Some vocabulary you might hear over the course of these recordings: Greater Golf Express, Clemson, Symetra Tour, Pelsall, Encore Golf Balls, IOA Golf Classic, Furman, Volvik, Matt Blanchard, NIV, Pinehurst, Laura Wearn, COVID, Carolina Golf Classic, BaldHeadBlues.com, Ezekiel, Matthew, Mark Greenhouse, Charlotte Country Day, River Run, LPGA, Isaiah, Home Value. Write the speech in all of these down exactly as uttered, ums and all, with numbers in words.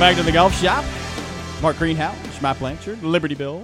Welcome back to the Golf Shop. Mark Greenhouse, Matt Blanchard, Liberty Bill.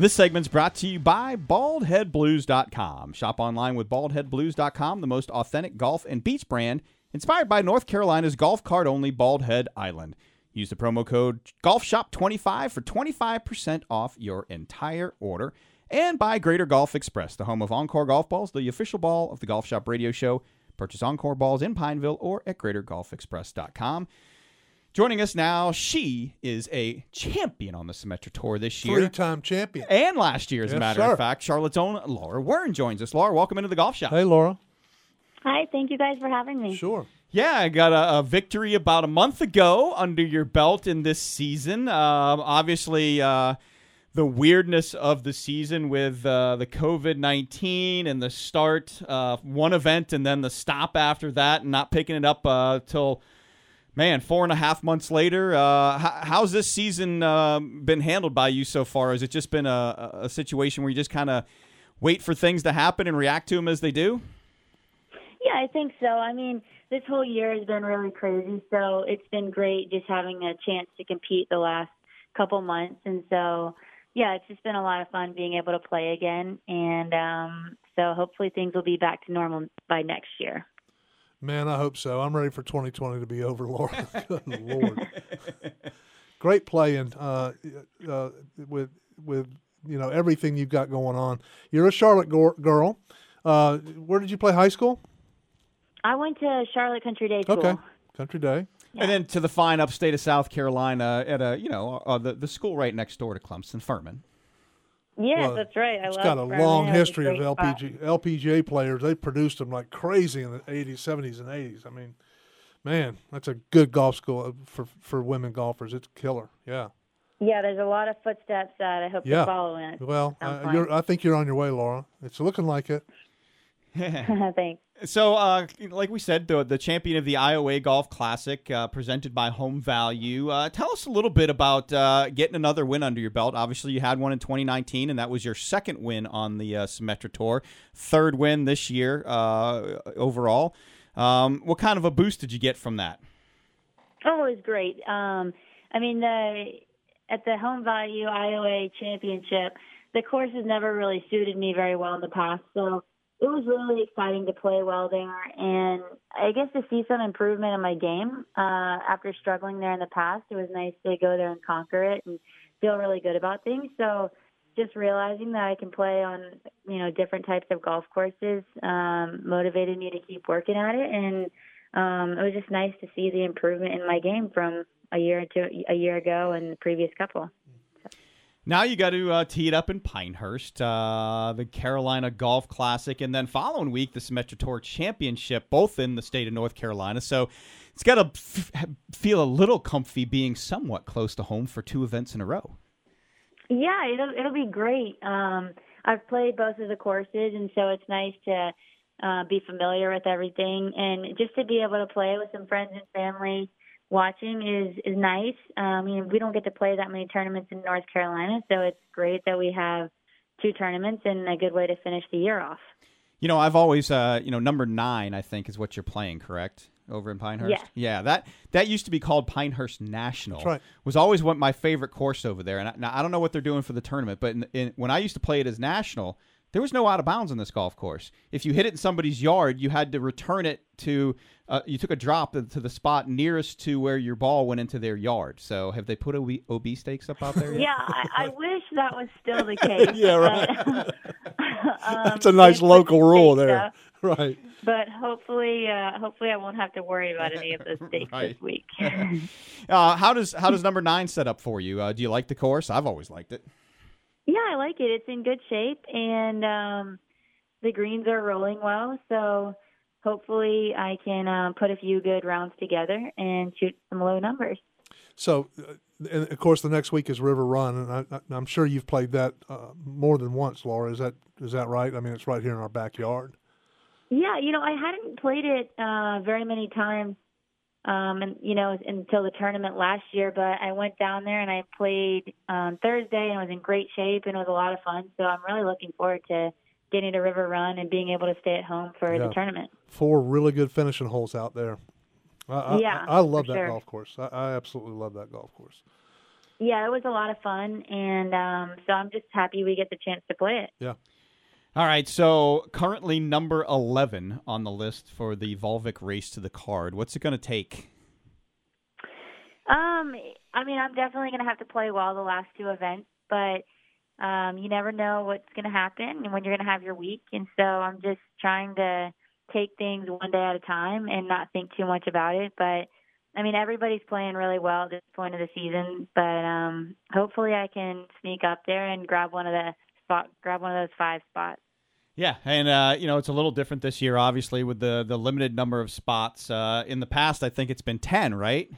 This segment's brought to you by Bald Head Blues dot com. Shop online with Bald Head Blues dot com, the most authentic golf and beach brand inspired by North Carolina's golf cart-only Bald Head Island. Use the promo code Golf Shop twenty-five for twenty-five percent off your entire order. And by Greater Golf Express, the home of Encore Golf Balls, the official ball of the Golf Shop radio show. Purchase Encore Balls in Pineville or at Greater Golf Express dot com. Joining us now, she is a champion on the Symetra Tour this year. Three-time champion. And last year, as yes, a matter sir. of fact. Charlotte's own Laura Wearn joins us. Laura, welcome into the Golf Shop. Hey, Laura. Hi, thank you guys for having me. Sure. Yeah, I got a, a victory about a month ago under your belt in this season. Uh, obviously, uh, the weirdness of the season with uh, the COVID nineteen and the start, uh, one event and then the stop after that, and not picking it up uh, till... Man, four and a half months later, uh, how, how's this season uh, been handled by you so far? Has it just been a, a situation where you just kind of wait for things to happen and react to them as they do? Yeah, I think so. I mean, this whole year has been really crazy, so it's been great just having a chance to compete the last couple months. And so, yeah, it's just been a lot of fun being able to play again. And um, so hopefully things will be back to normal by next year. Man, I hope so. I'm ready for twenty twenty to be over, Laura. Good Lord. Great playing uh, uh, with, with you know, everything you've got going on. You're a Charlotte go- girl. Uh, where did you play high school? I went to Charlotte Country Day School. Okay, Country Day. Yeah. And then to the fine upstate of South Carolina at, a you know, uh, the, the school right next door to Clemson, Furman. Yeah, well, that's right. I it's love got a Furman. long history a of L P G, L P G A players. They produced them like crazy in the eighties, seventies, and eighties. I mean, man, that's a good golf school for for women golfers. It's killer. Yeah. Yeah, there's a lot of footsteps that I hope yeah. you follow in. Well, uh, you're, I think you're on your way, Laura. It's looking like it. Thanks. So, uh, like we said, the, the champion of the I O A Golf Classic uh, presented by Home Value. Uh, tell us a little bit about uh, getting another win under your belt. Obviously, you had one in twenty nineteen, and that was your second win on the uh, Symetra Tour. Third win this year uh, overall. Um, what kind of a boost did you get from that? Oh, it was great. Um, I mean, the, at the Home Value I O A Championship, the course has never really suited me very well in the past, so it was really exciting to play well there, and I guess to see some improvement in my game uh, after struggling there in the past. It was nice to go there and conquer it and feel really good about things. So just realizing that I can play on, you know, different types of golf courses um, motivated me to keep working at it, and um, it was just nice to see the improvement in my game from a year to a year ago and the previous couple. Now you got to uh, tee it up in Pinehurst, uh, the Carolina Golf Classic, and then following week, the Symetra Tour Championship, both in the state of North Carolina. So it's got to f- feel a little comfy being somewhat close to home for two events in a row. Yeah, it'll, it'll be great. Um, I've played both of the courses, and so it's nice to uh, be familiar with everything. And just to be able to play with some friends and family watching is, is nice. Um, you know, we don't get to play that many tournaments in North Carolina, so it's great that we have two tournaments and a good way to finish the year off. You know, I've always, uh, you know, number nine, I think, is what you're playing, correct, over in Pinehurst? Yeah. Yeah, that, that used to be called Pinehurst National. That's right. Was always one, my favorite course over there. And I, now, I don't know what they're doing for the tournament, but in, in, when I used to play it as National, there was no out of bounds on this golf course. If you hit it in somebody's yard, you had to return it to, uh, you took a drop to the spot nearest to where your ball went into their yard. So have they put O B stakes up out there yet? Yeah, I, I wish that was still the case. Yeah, right. But, um, that's a nice local rule there. Though. Right. But hopefully uh, hopefully I won't have to worry about any of those stakes right. this week. uh, how does how does number nine set up for you? Uh, do you like the course? I've always liked it. Yeah, I like it. It's in good shape, and um, the greens are rolling well, so hopefully I can um, put a few good rounds together and shoot some low numbers. So, uh, and of course, the next week is River Run, and I, I, I'm sure you've played that uh, more than once, Laura. Is that is that right? I mean, it's right here in our backyard. Yeah, you know, I hadn't played it uh, very many times, um, and you know, until the tournament last year. But I went down there and I played um, Thursday and was in great shape and it was a lot of fun. So I'm really looking forward to getting to River Run and being able to stay at home for yeah. the tournament. Four really good finishing holes out there. I, yeah, I, I love that sure. golf course. I, I absolutely love that golf course. Yeah, it was a lot of fun, and um, so I'm just happy we get the chance to play it. Yeah. All right, so currently number eleven on the list for the Volvik Race to the Card. What's it going to take? Um, I mean, I'm definitely going to have to play well the last two events, but um, you never know what's going to happen and when you're going to have your week, and so I'm just trying to take things one day at a time and not think too much about it, but I mean, everybody's playing really well at this point of the season, but um, hopefully I can sneak up there and grab one of the spot, grab one of those five spots. Yeah, and uh, you know, it's a little different this year, obviously, with the the limited number of spots. Uh, in the past, I think it's been ten, right?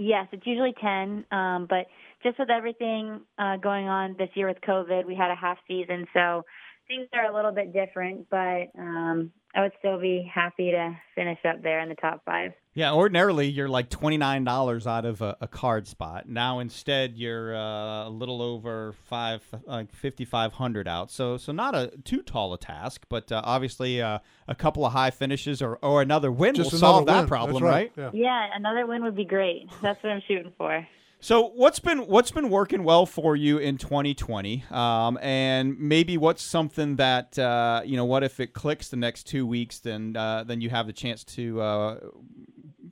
Yes, it's usually ten, um, but just with everything uh, going on this year with COVID, we had a half season, so things are a little bit different, but um, I would still be happy to finish up there in the top five. Yeah, ordinarily you're like twenty-nine dollars out of a, a card spot. Now instead you're uh, a little over five, like fifty-five hundred out. So, so not a too tall a task, but uh, obviously uh, a couple of high finishes or, or another win Just will another solve win. that problem, That's right? right? Yeah. yeah, another win would be great. That's what I'm shooting for. So what's been what's been working well for you in twenty twenty, um, and maybe what's something that uh, you know? What if it clicks the next two weeks? Then uh, then you have the chance to uh,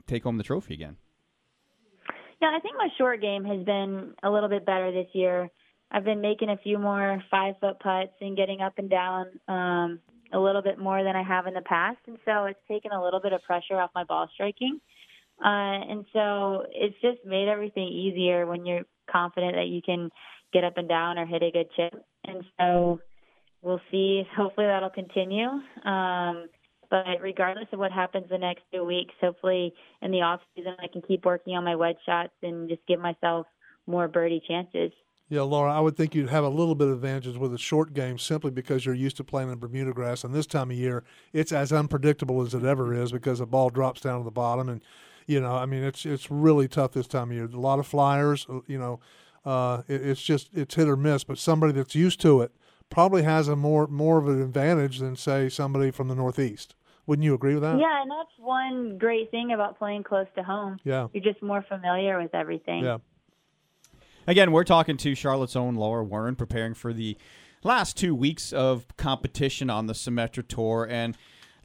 take home the trophy again. Yeah, I think my short game has been a little bit better this year. I've been making a few more five foot putts and getting up and down um, a little bit more than I have in the past, and so it's taken a little bit of pressure off my ball striking. Uh, and so it's just made everything easier when you're confident that you can get up and down or hit a good chip. And so we'll see. Hopefully that'll continue. Um, but regardless of what happens the next two weeks, hopefully in the off season I can keep working on my wedge shots and just give myself more birdie chances. Yeah, Laura, I would think you'd have a little bit of advantages with a short game simply because you're used to playing in Bermuda grass. And this time of year, it's as unpredictable as it ever is because the ball drops down to the bottom and, you know, I mean, it's it's really tough this time of year. A lot of flyers, you know, uh, it, it's just it's hit or miss. But somebody that's used to it probably has a more more of an advantage than, say, somebody from the Northeast. Wouldn't you agree with that? Yeah, and that's one great thing about playing close to home. Yeah. You're just more familiar with everything. Yeah. Again, we're talking to Charlotte's own Laura Wearn, preparing for the last two weeks of competition on the Symetra Tour. And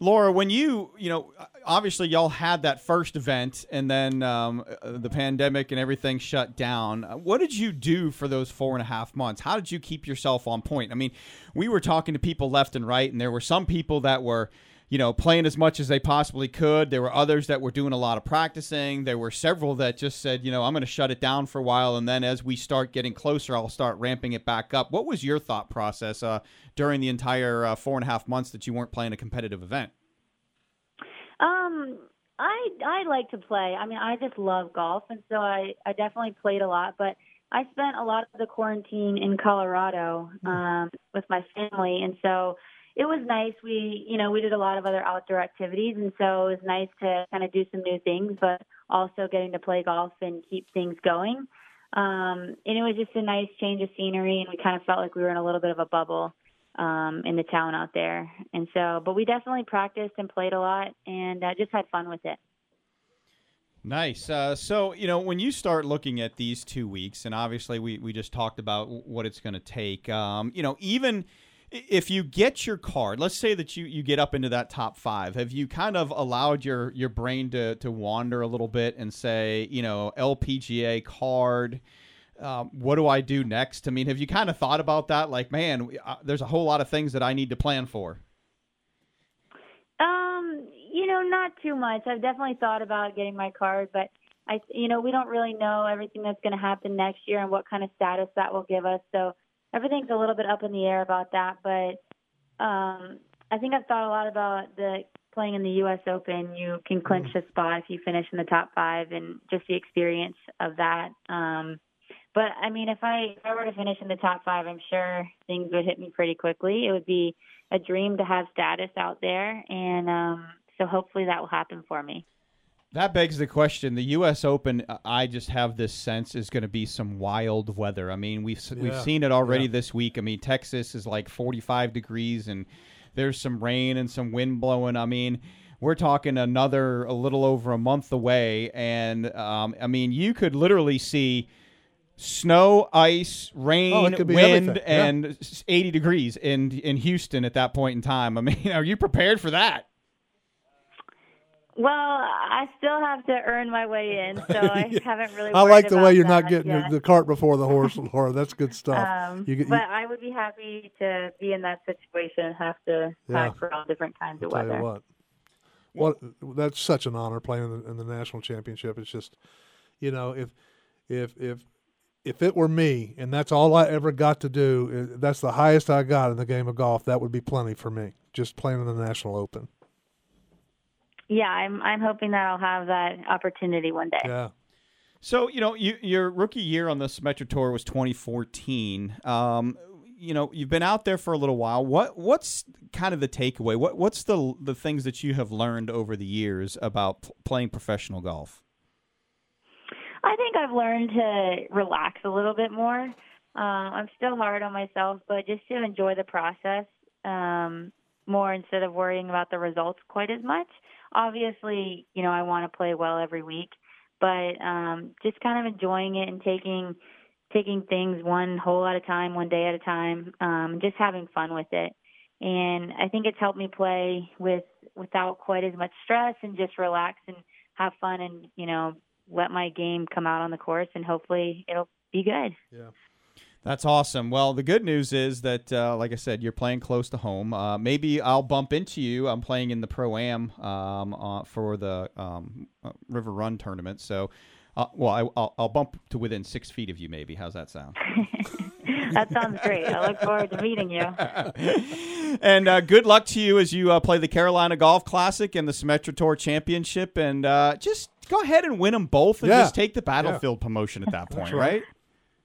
Laura, when you, you know, obviously y'all had that first event and then um, the pandemic and everything shut down. What did you do for those four and a half months? How did you keep yourself on point? I mean, we were talking to people left and right, and there were some people that were, you know, playing as much as they possibly could. There were others that were doing a lot of practicing. There were several that just said, you know, I'm going to shut it down for a while, and then as we start getting closer, I'll start ramping it back up. What was your thought process uh, during the entire uh, four and a half months that you weren't playing a competitive event? Um, I I like to play. I mean, I just love golf, and so I, I definitely played a lot, but I spent a lot of the quarantine in Colorado um, with my family, and so it was nice. We, you know, we did a lot of other outdoor activities, and so it was nice to kind of do some new things, but also getting to play golf and keep things going. Um, and it was just a nice change of scenery, and we kind of felt like we were in a little bit of a bubble um, in the town out there. And so, but we definitely practiced and played a lot, and uh, just had fun with it. Nice. Uh, so, you know, when you start looking at these two weeks, and obviously we, we just talked about what it's going to take, um, you know, even if you get your card, let's say that you, you get up into that top five, have you kind of allowed your, your brain to, to wander a little bit and say, you know, L P G A card, um, what do I do next? I mean, have you kind of thought about that? Like, man, uh, there's a whole lot of things that I need to plan for. Um, you know, not too much. I've definitely thought about getting my card, but I, you know, we don't really know everything that's going to happen next year and what kind of status that will give us. So everything's a little bit up in the air about that, but um, I think I've thought a lot about the playing in the U S Open. You can clinch a spot if you finish in the top five and just the experience of that. Um, but, I mean, if I, if I were to finish in the top five, I'm sure things would hit me pretty quickly. It would be a dream to have status out there, and um, so hopefully that will happen for me. That begs the question. The U S Open, I just have this sense, is going to be some wild weather. I mean, we've yeah. we've seen it already yeah. this week. I mean, Texas is like forty-five degrees, and there's some rain and some wind blowing. I mean, we're talking another a little over a month away. And, um, I mean, you could literally see snow, ice, rain, oh, wind, everything. And yeah. eighty degrees in, in Houston at that point in time. I mean, are you prepared for that? Well, I still have to earn my way in, so I yeah. haven't really. I like the way you're not getting the, the cart before the horse, Laura. That's good stuff. Um, you, you, but I would be happy to be in that situation and have to yeah. pack for all different kinds I'll of weather. Tell you what. Well, that's such an honor playing in the, in the national championship. It's just, you know, if if if if it were me and that's all I ever got to do, that's the highest I got in the game of golf. That would be plenty for me, just playing in the National Open. Yeah, I'm I'm hoping that I'll have that opportunity one day. Yeah. So, you know, you, your rookie year on the Symetra Tour was twenty fourteen. Um, you know, you've been out there for a little while. What what's kind of the takeaway? What what's the the things that you have learned over the years about p- playing professional golf? I think I've learned to relax a little bit more. Uh, I'm still hard on myself, but just to enjoy the process um, more instead of worrying about the results quite as much. Obviously, you know, I want to play well every week, but um, just kind of enjoying it and taking taking things one hole at a time, one day at a time, um, just having fun with it. And I think it's helped me play with without quite as much stress and just relax and have fun and, you know, let my game come out on the course and hopefully it'll be good. Yeah. That's awesome. Well, the good news is that, uh, like I said, you're playing close to home. Uh, maybe I'll bump into you. I'm playing in the Pro-Am um, uh, for the um, uh, River Run tournament. So, uh, well, I, I'll, I'll bump to within six feet of you maybe. How's that sound? That sounds great. I look forward to meeting you. And uh, good luck to you as you uh, play the Carolina Golf Classic and the Symetra Tour Championship. And uh, just go ahead and win them both and yeah. just take the battlefield yeah. promotion at that point, right?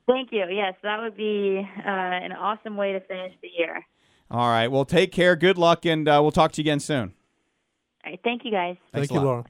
Thank you. Yes, that would be uh, an awesome way to finish the year. All right. Well, take care. Good luck, and uh, we'll talk to you again soon. All right. Thank you, guys. Thanks thank you, Laura.